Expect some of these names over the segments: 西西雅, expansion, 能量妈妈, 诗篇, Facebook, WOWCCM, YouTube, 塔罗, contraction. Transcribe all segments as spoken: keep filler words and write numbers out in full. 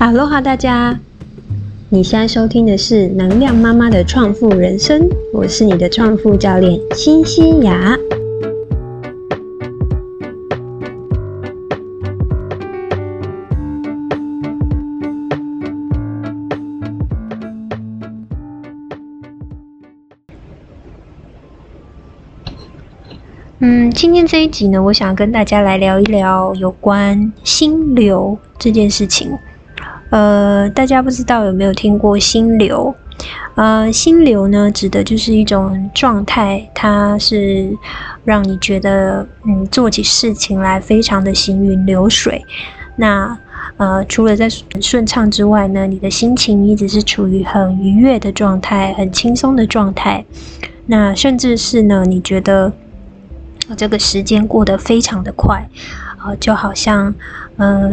哈喽哈大家，你现在收听的是能量妈妈的创富人生，我是你的创富教练西西雅。嗯，今天这一集呢，我想跟大家来聊一聊有关心流这件事情。呃，大家不知道有没有听过心流？呃，心流呢，指的就是一种状态，它是让你觉得，嗯，做起事情来非常的行云流水。那呃，除了在顺畅之外呢，你的心情一直是处于很愉悦的状态，很轻松的状态。那甚至是呢，你觉得这个时间过得非常的快，呃，就好像，呃。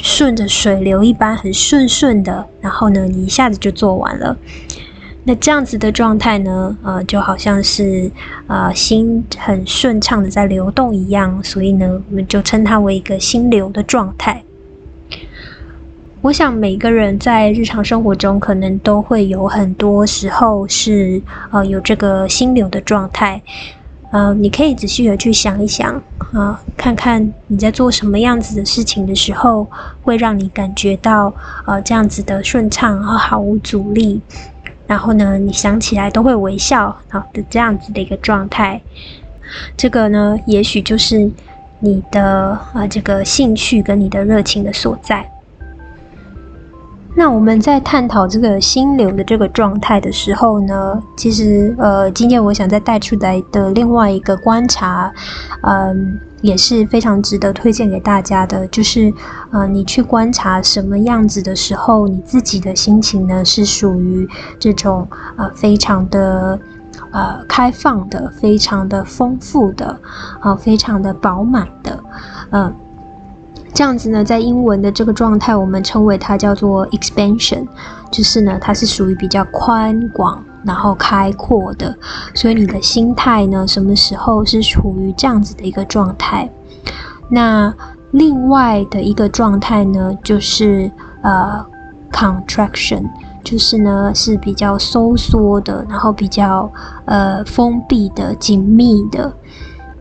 顺着水流一般，很顺顺的，然后呢，你一下子就做完了。那这样子的状态呢，呃，就好像是呃心很顺畅的在流动一样，所以呢，我们就称它为一个心流的状态。我想每个人在日常生活中，可能都会有很多时候是呃有这个心流的状态。呃，你可以仔细的去想一想啊、呃，看看你在做什么样子的事情的时候，会让你感觉到呃这样子的顺畅和毫无阻力，然后呢，你想起来都会微笑啊的这样子的一个状态。这个呢，也许就是你的呃这个兴趣跟你的热情的所在。那我们在探讨这个心流的这个状态的时候呢，其实呃，今天我想再带出来的另外一个观察，嗯、呃，也是非常值得推荐给大家的，就是呃，你去观察什么样子的时候，你自己的心情呢是属于这种呃非常的呃开放的、非常的丰富的、啊、呃、非常的饱满的，嗯、呃。这样子呢，在英文的这个状态，我们称为它叫做 expansion， 就是呢，它是属于比较宽广，然后开阔的。所以你的心态呢，什么时候是处于这样子的一个状态？那另外的一个状态呢，就是呃 contraction， 就是呢是比较收缩的，然后比较呃封闭的、紧密的。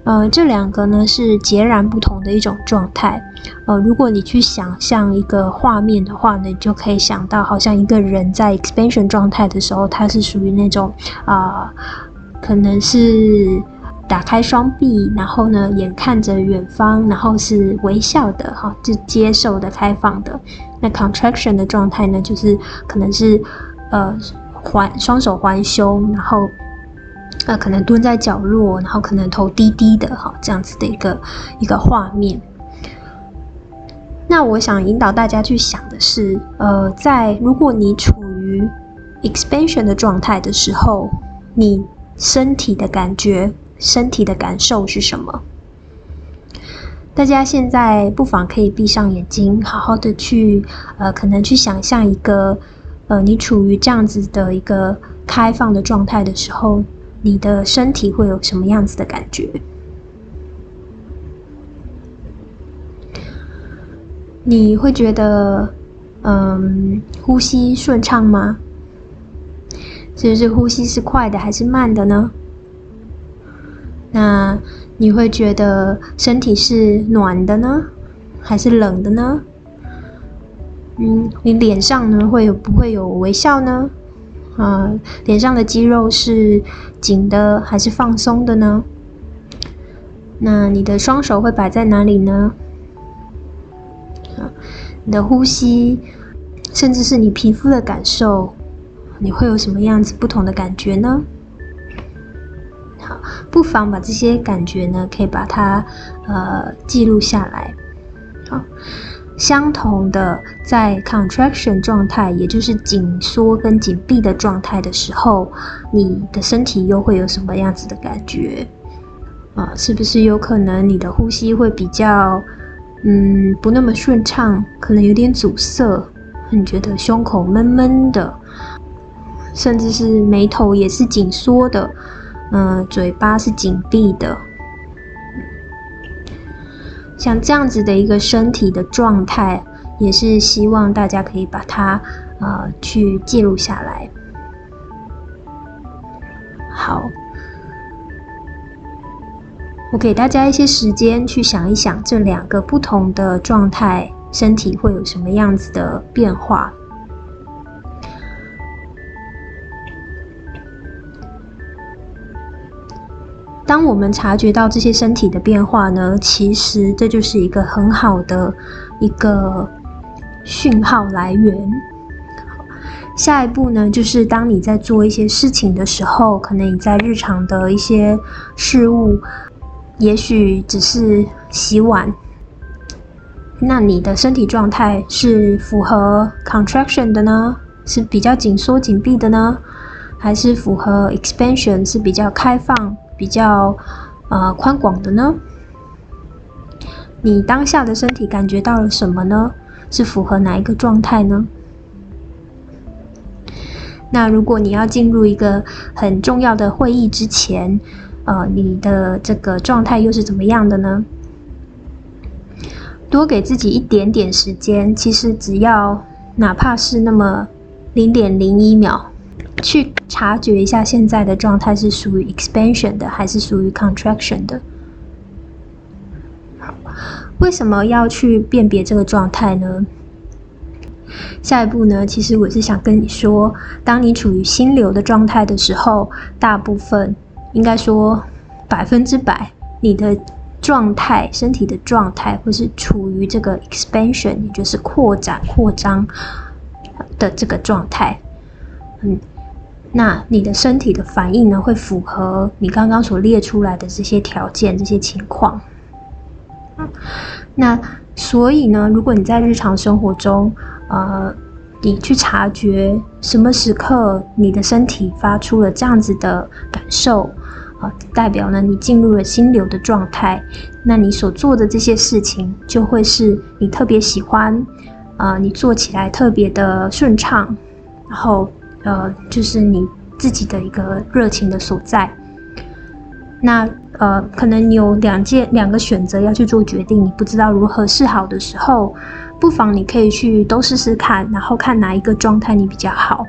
呃，这两个呢是截然不同的一种状态。呃，如果你去想象一个画面的话呢，你就可以想到，好像一个人在 expansion 状态的时候，他是属于那种啊、呃，可能是打开双臂，然后呢眼看着远方，然后是微笑的哈，是、哦、接受的、开放的。那 contraction 的状态呢，就是可能是呃环双手环胸，然后。呃，可能蹲在角落，然后可能头低低的，哈，这样子的一个一个画面。那我想引导大家去想的是，呃，在如果你处于 expansion 的状态的时候，你身体的感觉、身体的感受是什么？大家现在不妨可以闭上眼睛，好好的去，呃，可能去想象一个，呃，你处于这样子的一个开放的状态的时候。你的身体会有什么样子的感觉？你会觉得，嗯，呼吸顺畅吗？就是呼吸是快的还是慢的呢？那你会觉得身体是暖的呢，还是冷的呢？嗯，你脸上呢会有不会有微笑呢？呃，脸上的肌肉是紧的还是放松的呢？那你的双手会摆在哪里呢？啊，你的呼吸，甚至是你皮肤的感受，你会有什么样子不同的感觉呢？好，不妨把这些感觉呢，可以把它呃记录下来。好。相同的，在 contraction 状态，也就是紧缩跟紧闭的状态的时候，你的身体又会有什么样子的感觉？啊，是不是有可能你的呼吸会比较，嗯，不那么顺畅，可能有点阻塞，你觉得胸口闷闷的，甚至是眉头也是紧缩的，嗯、呃，嘴巴是紧闭的。像这样子的一个身体的状态，也是希望大家可以把它呃去记录下来。好，我给大家一些时间去想一想这两个不同的状态，身体会有什么样子的变化。当我们察觉到这些身体的变化呢，其实这就是一个很好的一个讯号来源。下一步呢，就是当你在做一些事情的时候，可能你在日常的一些事物，也许只是洗碗，那你的身体状态是符合 contraction 的呢？是比较紧缩紧闭的呢？还是符合 expansion， 是比较开放？比较呃宽广的呢？你当下的身体感觉到了什么呢？是符合哪一个状态呢？那如果你要进入一个很重要的会议之前，呃，你的这个状态又是怎么样的呢？多给自己一点点时间，其实只要哪怕是那么零点零一秒。去察觉一下现在的状态是属于 expansion 的还是属于 contraction 的。为什么要去辨别这个状态呢？下一步呢，其实我是想跟你说，当你处于心流的状态的时候，大部分应该说百分之百你的状态，身体的状态会是处于这个 expansion， 也就是扩展扩张的这个状态。嗯，那你的身体的反应呢，会符合你刚刚所列出来的这些条件、这些情况。那所以呢，如果你在日常生活中，呃，你去察觉什么时刻你的身体发出了这样子的感受，啊、呃，代表呢你进入了心流的状态。那你所做的这些事情，就会是你特别喜欢，啊、呃，你做起来特别的顺畅，然后。呃，就是你自己的一个热情的所在。那呃，可能你有两件两个选择要去做决定，你不知道如何是好的时候，不妨你可以去都试试看，然后看哪一个状态你比较好。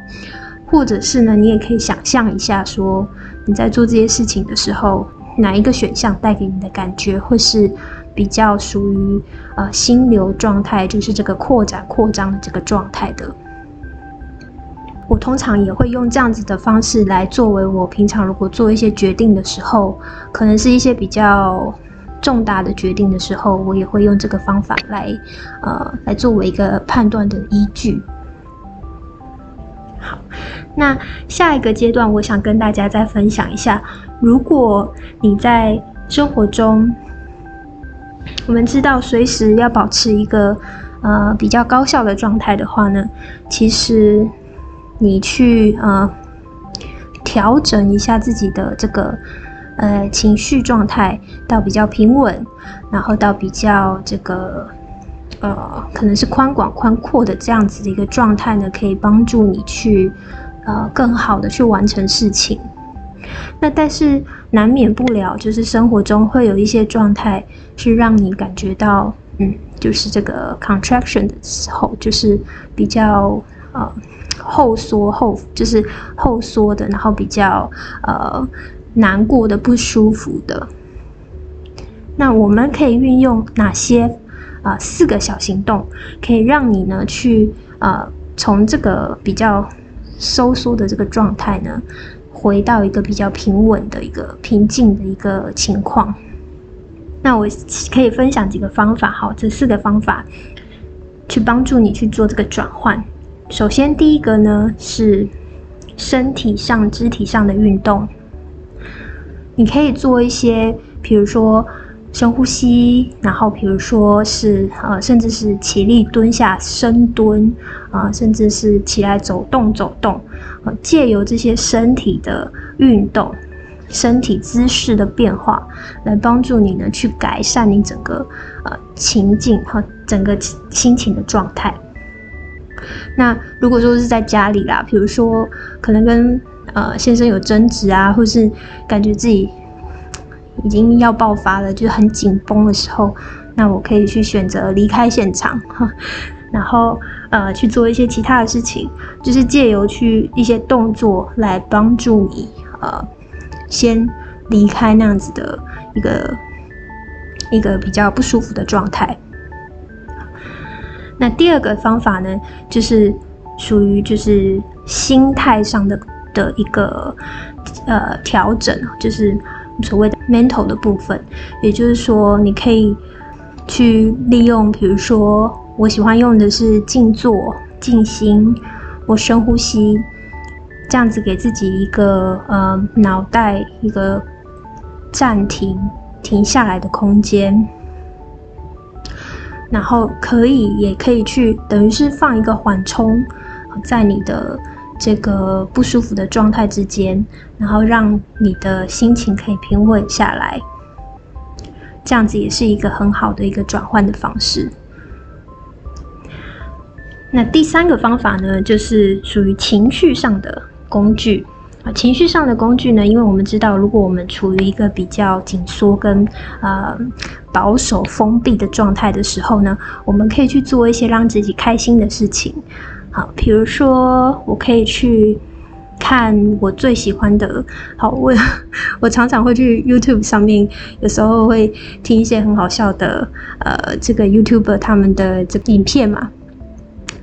或者是呢，你也可以想象一下说，说你在做这些事情的时候，哪一个选项带给你的感觉会是比较属于呃心流状态，就是这个扩展扩张的这个状态的。我通常也会用这样子的方式来作为我平常如果做一些决定的时候，可能是一些比较重大的决定的时候，我也会用这个方法来，呃，来作为一个判断的依据。好，那下一个阶段，我想跟大家再分享一下，如果你在生活中，我们知道随时要保持一个呃比较高效的状态的话呢，其实。你去呃调整一下自己的这个呃情绪状态，到比较平稳，然后到比较这个呃可能是宽广宽阔的这样子的一个状态呢，可以帮助你去呃更好的去完成事情。那但是难免不了，就是生活中会有一些状态是让你感觉到，嗯，就是这个 contraction 的时候，就是比较呃。后缩后就是后缩的，然后比较呃难过的、不舒服的。那我们可以运用哪些啊、呃、四个小行动，可以让你呢去呃从这个比较收缩的这个状态呢，回到一个比较平稳的一个平静的一个情况。那我可以分享几个方法，好，这四个方法去帮助你去做这个转换。首先，第一个呢是身体上、肢体上的运动。你可以做一些，比如说深呼吸，然后比如说是呃，甚至是起立、蹲下、深蹲啊、呃，甚至是起来走动、走动。呃，借由这些身体的运动、身体姿势的变化，来帮助你呢去改善你整个呃情境和、呃、整个心情的状态。那如果说是在家里啦，比如说可能跟呃先生有争执啊，或是感觉自己已经要爆发了，就是很紧绷的时候，那我可以去选择离开现场，然后呃去做一些其他的事情，就是借由去一些动作来帮助你呃先离开那样子的一个一个比较不舒服的状态。那第二个方法呢，就是属于就是心态上的的一个呃调整，就是所谓的 mental 的部分，也就是说你可以去利用，比如说我喜欢用的是静坐、静心，我深呼吸，这样子给自己一个呃脑袋一个暂停停下来的空间。然后可以，也可以去，等于是放一个缓冲，在你的这个不舒服的状态之间，然后让你的心情可以平稳下来，这样子也是一个很好的一个转换的方式。那第三个方法呢，就是属于情绪上的工具。情绪上的工具呢，因为我们知道，如果我们处于一个比较紧缩跟呃保守封闭的状态的时候呢，我们可以去做一些让自己开心的事情。好，比如说我可以去看我最喜欢的，好，我我常常会去 YouTube 上面，有时候会听一些很好笑的呃这个 YouTuber 他们的这个影片嘛，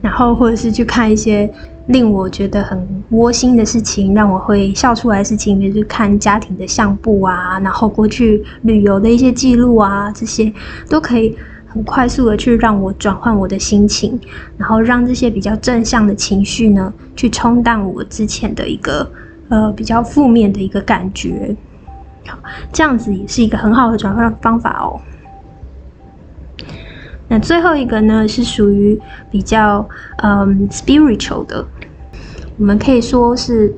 然后或者是去看一些令我觉得很窝心的事情，让我会笑出来的事情，就是看家庭的相簿啊，然后过去旅游的一些记录啊，这些都可以很快速的去让我转换我的心情，然后让这些比较正向的情绪呢，去冲淡我之前的一个呃比较负面的一个感觉。好，这样子也是一个很好的转换方法哦。那最后一个呢，是属于比较嗯 spiritual 的，我们可以说是，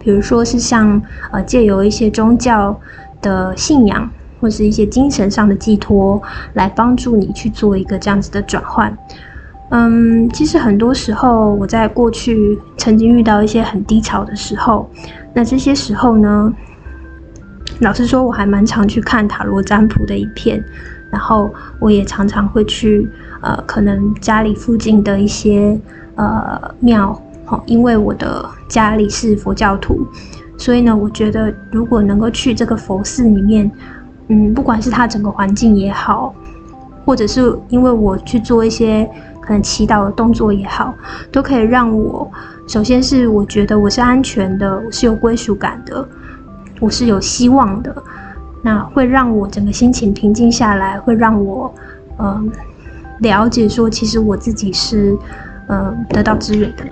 比如说是像呃借由一些宗教的信仰或是一些精神上的寄托，来帮助你去做一个这样子的转换。嗯，其实很多时候我在过去曾经遇到一些很低潮的时候，那这些时候呢，老实说我还蛮常去看塔罗占卜的影片。然后我也常常会去，呃，可能家里附近的一些呃庙，哦，因为我的家里是佛教徒，所以呢，我觉得如果能够去这个佛寺里面，嗯，不管是它整个环境也好，或者是因为我去做一些可能祈祷的动作也好，都可以让我，首先是我觉得我是安全的，我是有归属感的，我是有希望的。那会让我整个心情平静下来，会让我，呃，了解说其实我自己是，呃，得到支援的。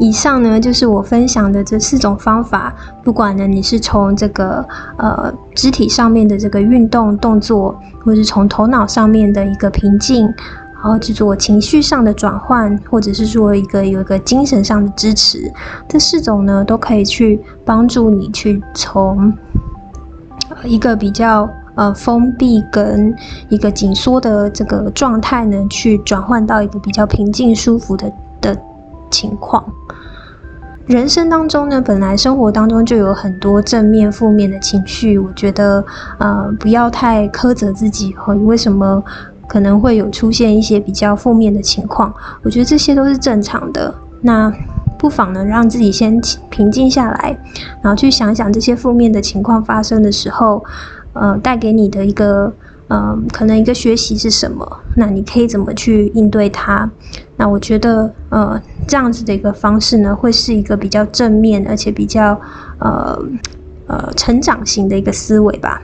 以上呢就是我分享的这四种方法，不管呢你是从这个呃肢体上面的这个运动动作，或是从头脑上面的一个平静，然后去做情绪上的转换，或者是说一个有一个精神上的支持，这四种呢都可以去帮助你去从一个比较呃封闭跟一个紧缩的这个状态呢，去转换到一个比较平静舒服的的情况。人生当中呢，本来生活当中就有很多正面负面的情绪，我觉得呃不要太苛责自己和为什么可能会有出现一些比较负面的情况，我觉得这些都是正常的。那不妨呢，让自己先平静下来，然后去想想这些负面的情况发生的时候，呃，带给你的一个，呃，可能一个学习是什么？那你可以怎么去应对它？那我觉得，呃，这样子的一个方式呢，会是一个比较正面，而且比较，呃，呃，成长型的一个思维吧。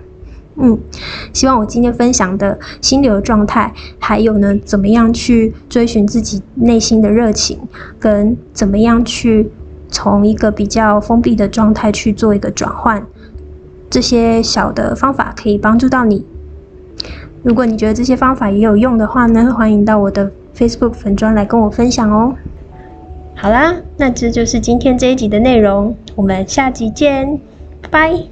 嗯，希望我今天分享的心流状态，还有呢，怎么样去追寻自己内心的热情，跟怎么样去从一个比较封闭的状态去做一个转换，这些小的方法可以帮助到你。如果你觉得这些方法也有用的话呢，欢迎到我的 Facebook 粉专来跟我分享哦。好啦，那这就是今天这一集的内容，我们下集见，拜拜。